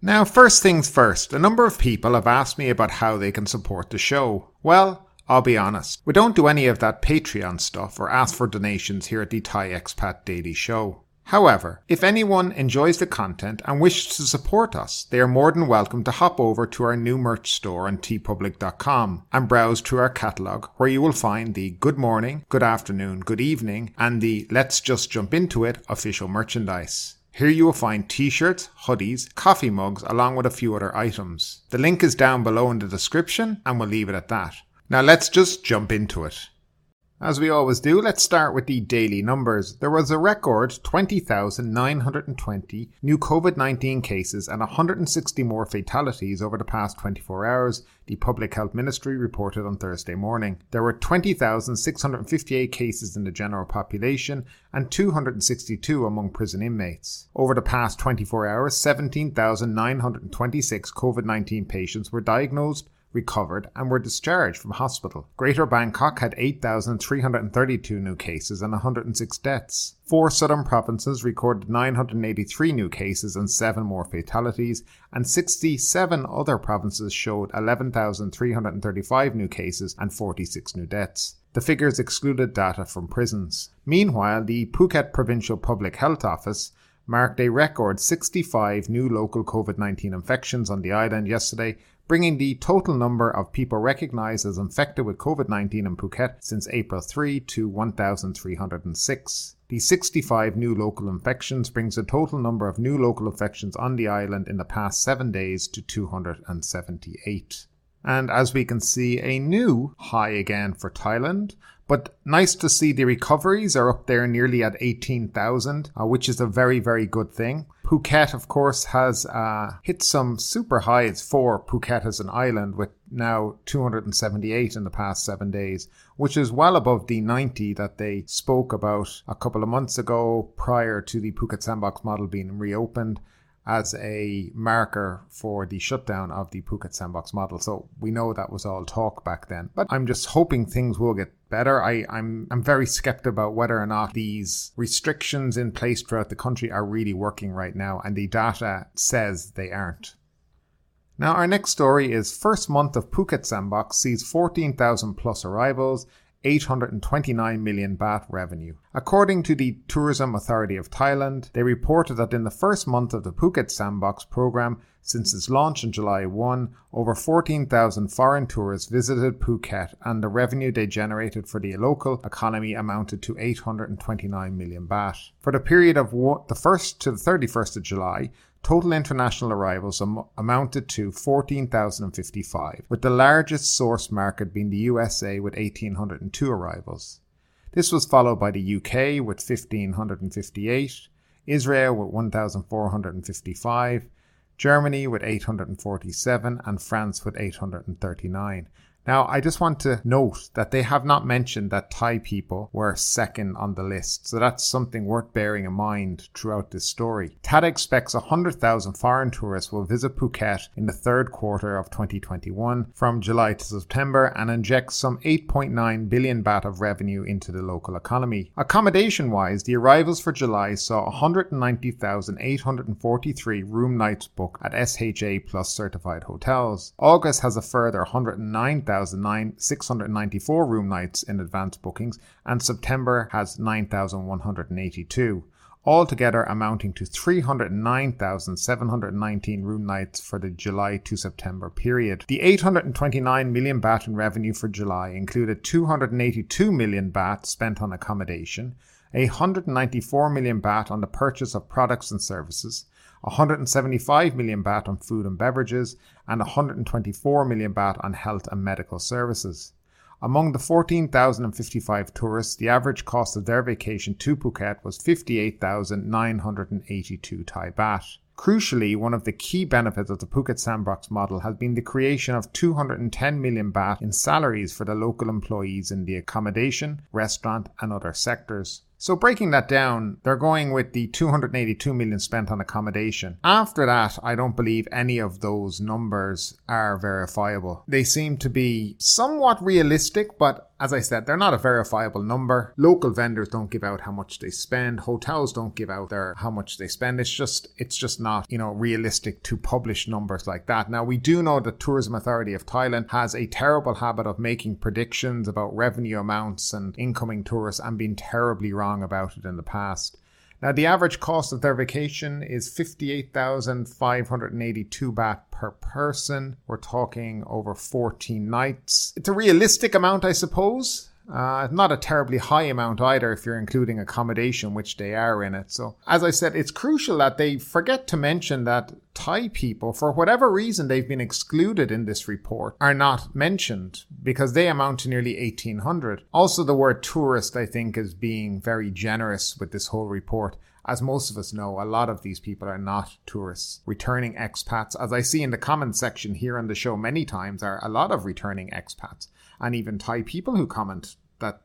Now, first things first, a number of people have asked me about how they can support the show. Well, I'll be honest, we don't do any of that Patreon stuff or ask for donations here at the Thai Expat Daily Show. However, if anyone enjoys the content and wishes to support us, they are more than welcome to hop over to our new merch store on tpublic.com and browse through our catalogue, where you will find the Good Morning, Good Afternoon, Good Evening and the Let's Just Jump Into It official merchandise. Here you will find t-shirts, hoodies, coffee mugs, along with a few other items. The link is down below in the description, and we'll leave it at that. Now let's just jump into it. As we always do, let's start with the daily numbers. There was a record 20,920 new COVID-19 cases and 160 more fatalities over the past 24 hours, the Public Health Ministry reported on Thursday morning. There were 20,658 cases in the general population and 262 among prison inmates. Over the past 24 hours, 17,926 COVID-19 patients were diagnosed, recovered and were discharged from hospital. Greater Bangkok had 8,332 new cases and 106 deaths. Four southern provinces recorded 983 new cases and 7 more fatalities, and 67 other provinces showed 11,335 new cases and 46 new deaths. The figures excluded data from prisons. Meanwhile, the Phuket Provincial Public Health Office marked a record 65 new local COVID-19 infections on the island yesterday, bringing the total number of people recognised as infected with COVID-19 in Phuket since April 3 to 1,306. The 65 new local infections brings the total number of new local infections on the island in the past 7 days to 278. And as we can see, a new high again for Thailand. But nice to see the recoveries are up there nearly at 18,000, which is a very, very good thing. Phuket, of course, has hit some super highs for Phuket as an island, with now 278 in the past 7 days, which is well above the 90 that they spoke about a couple of months ago prior to the Phuket Sandbox model being reopened as a marker for the shutdown of the Phuket Sandbox model. So we know that was all talk back then. But I'm just hoping things will get better. I'm very skeptical about whether or not these restrictions in place throughout the country are really working right now, and the data says they aren't. Now our next story is first month of Phuket Sandbox sees 14,000 plus arrivals, 829 million baht revenue. According to the Tourism Authority of Thailand, they reported that in the first month of the Phuket Sandbox program, since its launch on July 1, over 14,000 foreign tourists visited Phuket, and the revenue they generated for the local economy amounted to 829 million baht. For the period of the 1st to the 31st of July, total international arrivals amounted to 14,055, with the largest source market being the USA with 1,802 arrivals. This was followed by the UK with 1,558, Israel with 1,455, Germany with 847, and France with 839. Now, I just want to note that they have not mentioned that Thai people were second on the list, so that's something worth bearing in mind throughout this story. TAD expects 100,000 foreign tourists will visit Phuket in the third quarter of 2021 from July to September, and injects some 8.9 billion baht of revenue into the local economy. Accommodation-wise, the arrivals for July saw 190,843 room nights booked at SHA plus certified hotels. August has a further 109,694 room nights in advanced bookings, and September has 9,182, altogether amounting to 309,719 room nights for the July to September period. The 829 million baht in revenue for July included 282 million baht spent on accommodation, 194 million baht on the purchase of products and services, 175 million baht on food and beverages, and 124 million baht on health and medical services. Among the 14,055 tourists, the average cost of their vacation to Phuket was 58,982 Thai baht. Crucially, one of the key benefits of the Phuket Sandbox model has been the creation of 210 million baht in salaries for the local employees in the accommodation, restaurant and other sectors. So breaking that down, they're going with the 282 million spent on accommodation. After that, I don't believe any of those numbers are verifiable. They seem to be somewhat realistic, but as I said, they're not a verifiable number. Local vendors don't give out how much they spend. Hotels don't give out how much they spend. It's just not, realistic to publish numbers like that. Now, we do know the Tourism Authority of Thailand has a terrible habit of making predictions about revenue amounts and incoming tourists and being terribly wrong about it in the past. Now, the average cost of their vacation is 58,582 baht per person. We're talking over 14 nights. It's a realistic amount, I suppose. Not a terribly high amount either if you're including accommodation, which they are in it. So, as I said, it's crucial that they forget to mention that Thai people, for whatever reason they've been excluded in this report, are not mentioned because they amount to nearly 1,800. Also, the word tourist, I think, is being very generous with this whole report. As most of us know, a lot of these people are not tourists. Returning expats, as I see in the comments section here on the show many times, are a lot of returning expats and even Thai people who comment that,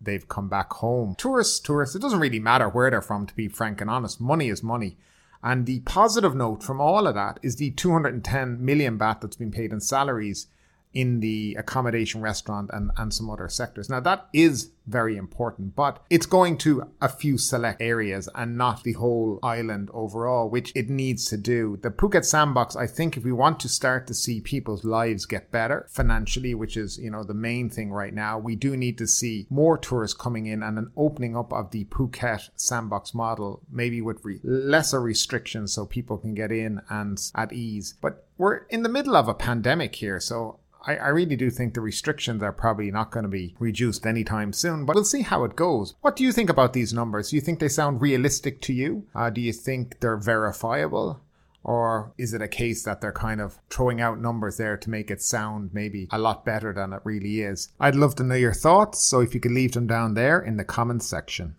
they've come back home. Tourists, it doesn't really matter where they're from, to be frank and honest. Money is money. And the positive note from all of that is the 210 million baht that's been paid in salaries in the accommodation, restaurant and some other sectors. Now, that is very important, but it's going to a few select areas and not the whole island overall, which it needs to do. The Phuket Sandbox, I think, if we want to start to see people's lives get better financially, which is, the main thing right now, we do need to see more tourists coming in and an opening up of the Phuket Sandbox model, maybe with lesser restrictions so people can get in and at ease. But we're in the middle of a pandemic here, so I really do think the restrictions are probably not going to be reduced anytime soon, but we'll see how it goes. What do you think about these numbers? Do you think they sound realistic to you? Do you think they're verifiable? Or is it a case that they're kind of throwing out numbers there to make it sound maybe a lot better than it really is? I'd love to know your thoughts, so if you could leave them down there in the comments section.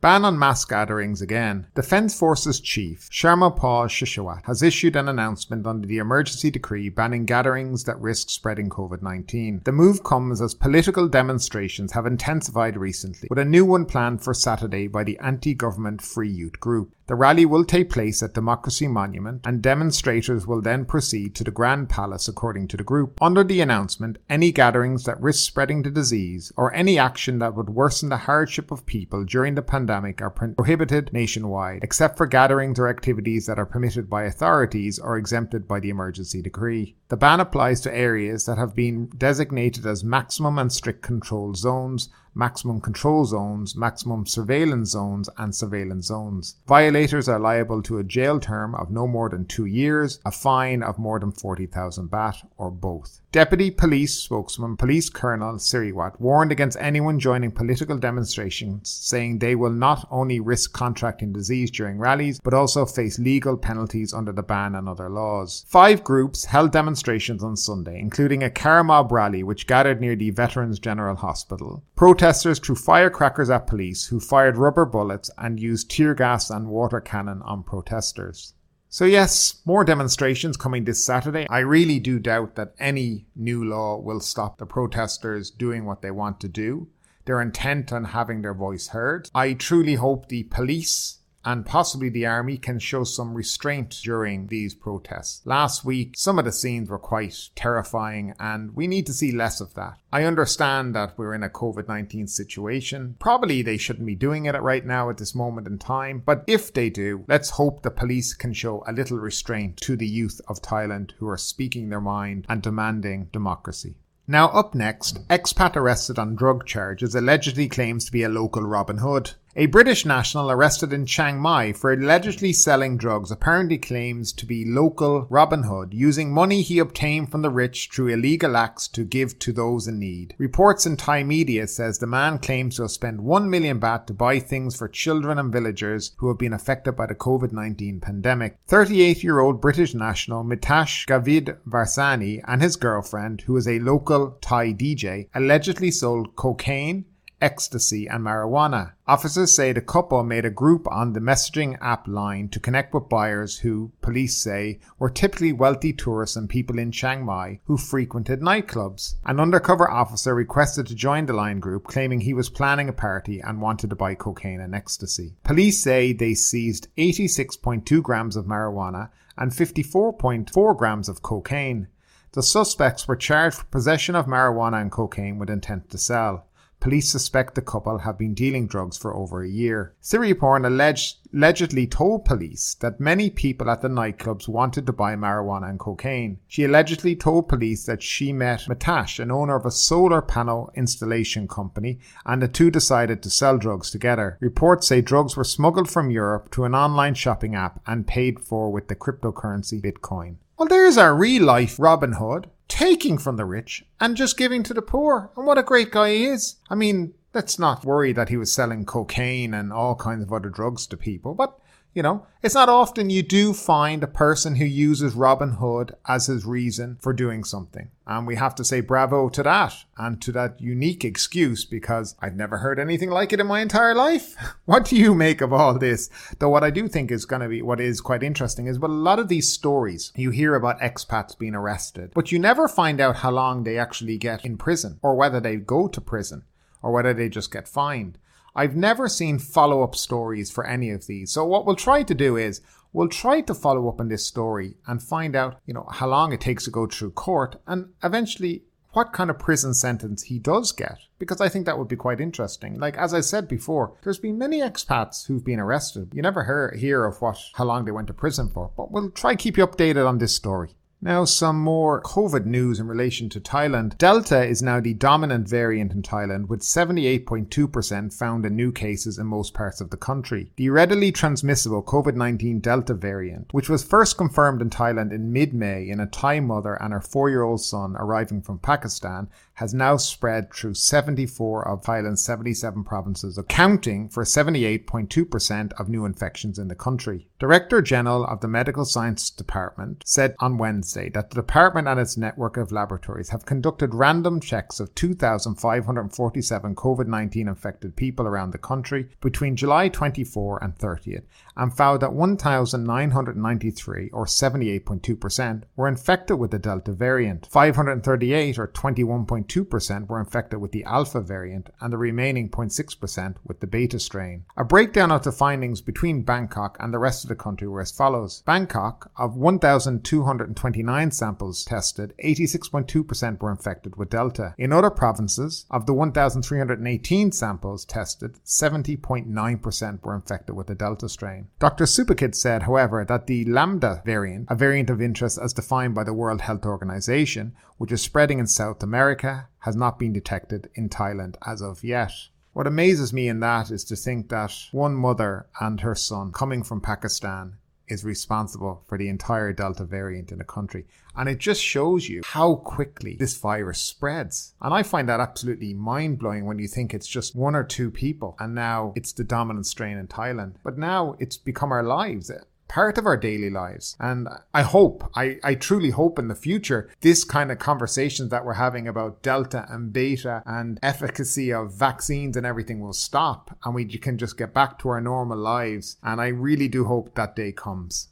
Ban on mass gatherings again. Defence Forces Chief Chalermpol Srisawat has issued an announcement under the emergency decree banning gatherings that risk spreading COVID-19. The move comes as political demonstrations have intensified recently, with a new one planned for Saturday by the Anti-Government Free Youth Group. The rally will take place at Democracy Monument, and demonstrators will then proceed to the Grand Palace, according to the group. Under the announcement, any gatherings that risk spreading the disease or any action that would worsen the hardship of people during the pandemic are prohibited nationwide, except for gatherings or activities that are permitted by authorities or exempted by the emergency decree. The ban applies to areas that have been designated as maximum and strict control zones, maximum control zones, maximum surveillance zones, and surveillance zones. Violators are liable to a jail term of no more than 2 years, a fine of more than 40,000 baht, or both. Deputy Police Spokesman Police Colonel Siriporn warned against anyone joining political demonstrations, saying they will not only risk contracting disease during rallies, but also face legal penalties under the ban and other laws. 5 groups held demonstrations on Sunday, including a car mob rally which gathered near the Veterans General Hospital. Protesters threw firecrackers at police, who fired rubber bullets and used tear gas and water cannon on protesters. So yes, more demonstrations coming this Saturday. I really do doubt that any new law will stop the protesters doing what they want to do. They're intent on having their voice heard. I truly hope the police and possibly the army can show some restraint during these protests. Last week, some of the scenes were quite terrifying, and we need to see less of that. I understand that we're in a COVID-19 situation. Probably they shouldn't be doing it right now at this moment in time. But if they do, let's hope the police can show a little restraint to the youth of Thailand who are speaking their mind and demanding democracy. Now up next, expat arrested on drug charges allegedly claims to be a local Robin Hood. A British national arrested in Chiang Mai for allegedly selling drugs apparently claims to be local Robin Hood, using money he obtained from the rich through illegal acts to give to those in need. Reports in Thai media says the man claims to have spent 1 million baht to buy things for children and villagers who have been affected by the COVID-19 pandemic. 38-year-old British national Mitesh Govind Varsani and his girlfriend, who is a local Thai DJ, allegedly sold cocaine, ecstasy and marijuana. Officers say the couple made a group on the messaging app Line to connect with buyers who, police say, were typically wealthy tourists and people in Chiang Mai who frequented nightclubs. An undercover officer requested to join the Line group, claiming he was planning a party and wanted to buy cocaine and ecstasy. Police say they seized 86.2 grams of marijuana and 54.4 grams of cocaine. The suspects were charged for possession of marijuana and cocaine with intent to sell. Police suspect the couple have been dealing drugs for over a year. Siriporn allegedly told police that many people at the nightclubs wanted to buy marijuana and cocaine. She allegedly told police that she met Mitesh, an owner of a solar panel installation company, and the two decided to sell drugs together. Reports say drugs were smuggled from Europe to an online shopping app and paid for with the cryptocurrency Bitcoin. Well, there's our real-life Robin Hood, taking from the rich and just giving to the poor. And what a great guy he is. I mean, let's not worry that he was selling cocaine and all kinds of other drugs to people. But, you know, it's not often you do find a person who uses Robin Hood as his reason for doing something. And we have to say bravo to that and to that unique excuse, because I've never heard anything like it in my entire life. What do you make of all this? Though what I do think is going to be what is quite interesting is, well, a lot of these stories, you hear about expats being arrested, but you never find out how long they actually get in prison or whether they go to prison or whether they just get fined. I've never seen follow-up stories for any of these. So what we'll try to do is we'll try to follow up on this story and find out, you know, how long it takes to go through court and eventually what kind of prison sentence he does get, because I think that would be quite interesting. Like, as I said before, there's been many expats who've been arrested. You never hear of how long they went to prison for, but we'll try to keep you updated on this story. Now, some more COVID news in relation to Thailand. Delta is now the dominant variant in Thailand, with 78.2% found in new cases in most parts of the country. The readily transmissible COVID-19 Delta variant, which was first confirmed in Thailand in mid-May in a Thai mother and her 4-year-old son arriving from Pakistan, has now spread through 74 of Thailand's 77 provinces, accounting for 78.2% of new infections in the country. Director General of the Medical Science Department said on Wednesday that the department and its network of laboratories have conducted random checks of 2,547 COVID-19 infected people around the country between July 24 and 30th and found that 1,993, or 78.2%, were infected with the Delta variant. 538, or 21.2%, were infected with the Alpha variant and the remaining 0.6% with the Beta strain. A breakdown of the findings between Bangkok and the rest of the country were as follows. Bangkok, of 1,229 samples tested, 86.2% were infected with Delta. In other provinces, of the 1,318 samples tested, 70.9% were infected with the Delta strain. Dr. Supakit said, however, that the Lambda variant, a variant of interest as defined by the World Health Organization, which is spreading in South America, has not been detected in Thailand as of yet. What amazes me in that is to think that one mother and her son coming from Pakistan is responsible for the entire Delta variant in the country. And it just shows you how quickly this virus spreads. And I find that absolutely mind-blowing when you think it's just one or two people. And now it's the dominant strain in Thailand. But now it's become our lives, part of our daily lives. And I hope, I truly hope in the future, this kind of conversations that we're having about Delta and Beta and efficacy of vaccines and everything will stop and we can just get back to our normal lives. And I really do hope that day comes.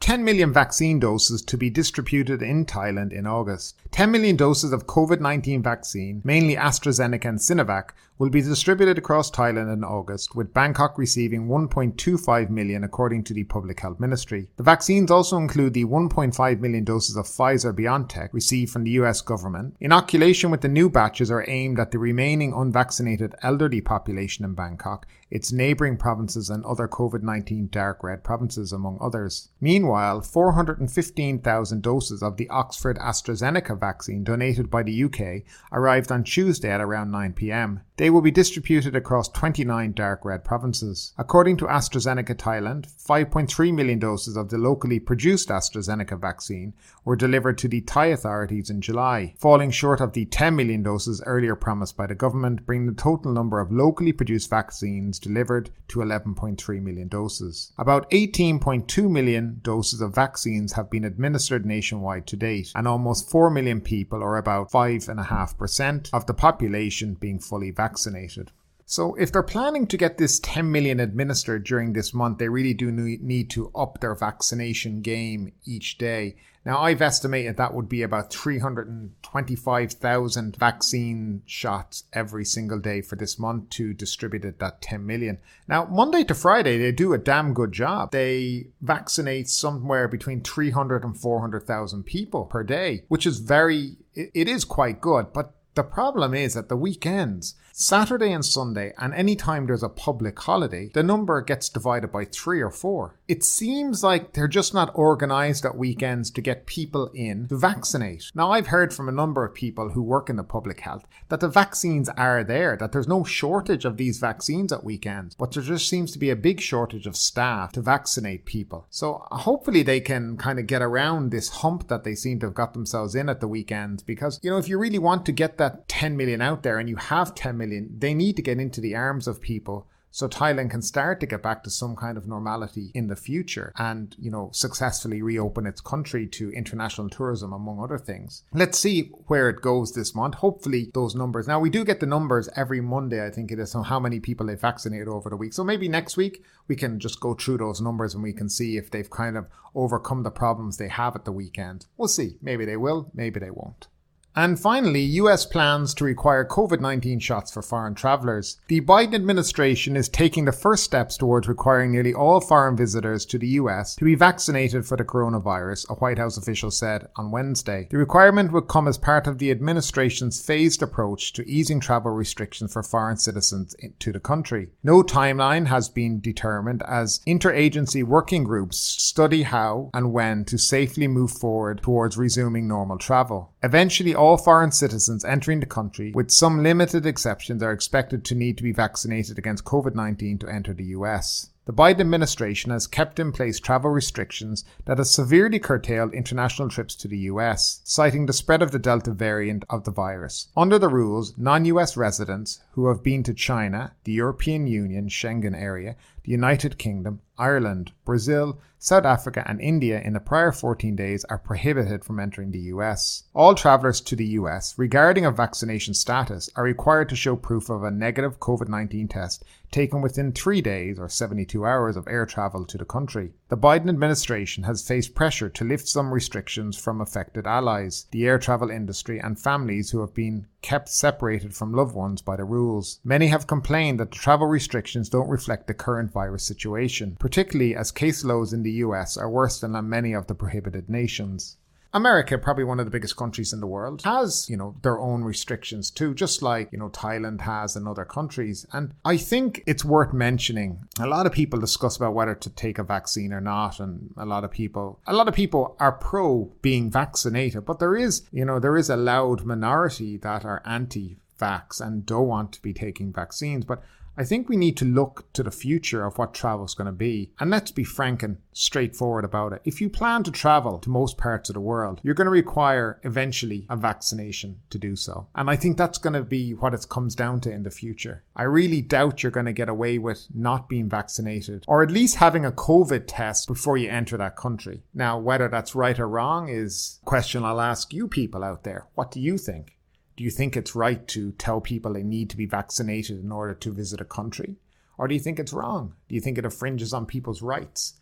10 million vaccine doses to be distributed in Thailand in August. 10 million doses of COVID-19 vaccine, mainly AstraZeneca and Sinovac, will be distributed across Thailand in August, with Bangkok receiving 1.25 million according to the Public Health Ministry. The vaccines also include the 1.5 million doses of Pfizer-BioNTech received from the US government. Inoculation with the new batches are aimed at the remaining unvaccinated elderly population in Bangkok, its neighbouring provinces and other COVID-19 dark red provinces, among others. Meanwhile, 415,000 doses of the Oxford AstraZeneca vaccine donated by the UK arrived on Tuesday at around 9 p.m. They will be distributed across 29 dark red provinces. According to AstraZeneca Thailand, 5.3 million doses of the locally produced AstraZeneca vaccine were delivered to the Thai authorities in July, falling short of the 10 million doses earlier promised by the government, bringing the total number of locally produced vaccines delivered to 11.3 million doses. About 18.2 million doses of vaccines have been administered nationwide to date, and almost 4 million people, or about 5.5% of the population, being fully vaccinated. So if they're planning to get this 10 million administered during this month, they really do need to up their vaccination game each day. Now, I've estimated that would be about 325,000 vaccine shots every single day for this month to distribute at that 10 million. Now, Monday to Friday, they do a damn good job. They vaccinate somewhere between 300 and 400,000 people per day, which is it is quite good, but the problem is at the weekends, Saturday and Sunday, and any time there's a public holiday, the number gets divided by 3 or 4. It seems like they're just not organised at weekends to get people in to vaccinate. Now, I've heard from a number of people who work in the public health that the vaccines are there, that there's no shortage of these vaccines at weekends, but there just seems to be a big shortage of staff to vaccinate people. So hopefully they can kind of get around this hump that they seem to have got themselves in at the weekends, because, you know, if you really want to get that 10 million out there and you have 10 million, they need to get into the arms of people so Thailand can start to get back to some kind of normality in the future and, you know, successfully reopen its country to international tourism, among other things. Let's see where it goes this month. Hopefully those numbers. Now, we do get the numbers every Monday, I think it is, on how many people they vaccinated over the week. So maybe next week we can just go through those numbers and we can see if they've kind of overcome the problems they have at the weekend. We'll see. Maybe they will, maybe they won't. And finally, US plans to require COVID-19 shots for foreign travellers. The Biden administration is taking the first steps towards requiring nearly all foreign visitors to the US to be vaccinated for the coronavirus, a White House official said on Wednesday. The requirement would come as part of the administration's phased approach to easing travel restrictions for foreign citizens to the country. No timeline has been determined as interagency working groups study how and when to safely move forward towards resuming normal travel. Eventually, all foreign citizens entering the country, with some limited exceptions, are expected to need to be vaccinated against COVID-19 to enter the US. The Biden administration has kept in place travel restrictions that have severely curtailed international trips to the US, citing the spread of the Delta variant of the virus. Under the rules, non-US residents who have been to China, the European Union, Schengen area, the United Kingdom, Ireland, Brazil, South Africa and India in the prior 14 days are prohibited from entering the US. All travellers to the US, regarding a vaccination status, are required to show proof of a negative COVID-19 test taken within 3 days or 72 hours of air travel to the country. The Biden administration has faced pressure to lift some restrictions from affected allies, the air travel industry and families who have been kept separated from loved ones by the rules. Many have complained that the travel restrictions don't reflect the current virus situation, particularly as caseloads in the US are worse than on many of the prohibited nations. America, probably one of the biggest countries in the world, has, you know, their own restrictions too, just like, you know, Thailand has and other countries. And I think it's worth mentioning. A lot of people discuss about whether to take a vaccine or not, and a lot of people are pro being vaccinated, but there is a loud minority that are anti-vax and don't want to be taking vaccines. But I think we need to look to the future of what travel's going to be. And let's be frank and straightforward about it. If you plan to travel to most parts of the world, you're going to require eventually a vaccination to do so. And I think that's going to be what it comes down to in the future. I really doubt you're going to get away with not being vaccinated, or at least having a COVID test before you enter that country. Now, whether that's right or wrong is a question I'll ask you people out there. What do you think? Do you think it's right to tell people they need to be vaccinated in order to visit a country? Or do you think it's wrong? Do you think it infringes on people's rights?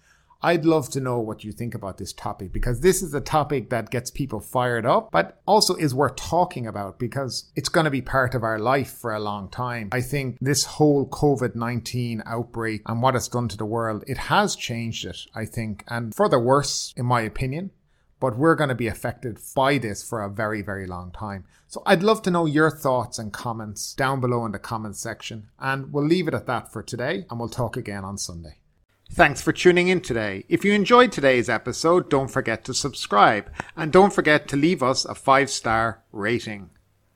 I'd love to know what you think about this topic, because this is a topic that gets people fired up, but also is worth talking about because it's going to be part of our life for a long time. I think this whole COVID-19 outbreak and what it's done to the world, it has changed it, I think, and for the worse, in my opinion. But we're going to be affected by this for a very, very long time. So I'd love to know your thoughts and comments down below in the comments section. And we'll leave it at that for today, and we'll talk again on Sunday. Thanks for tuning in today. If you enjoyed today's episode, don't forget to subscribe. And don't forget to leave us a 5-star rating.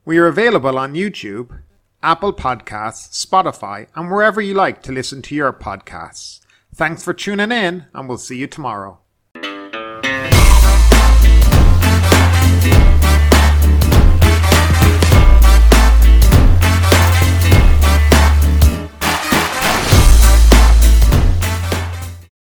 We are available on YouTube, Apple Podcasts, Spotify, and wherever you like to listen to your podcasts. Thanks for tuning in, and we'll see you tomorrow.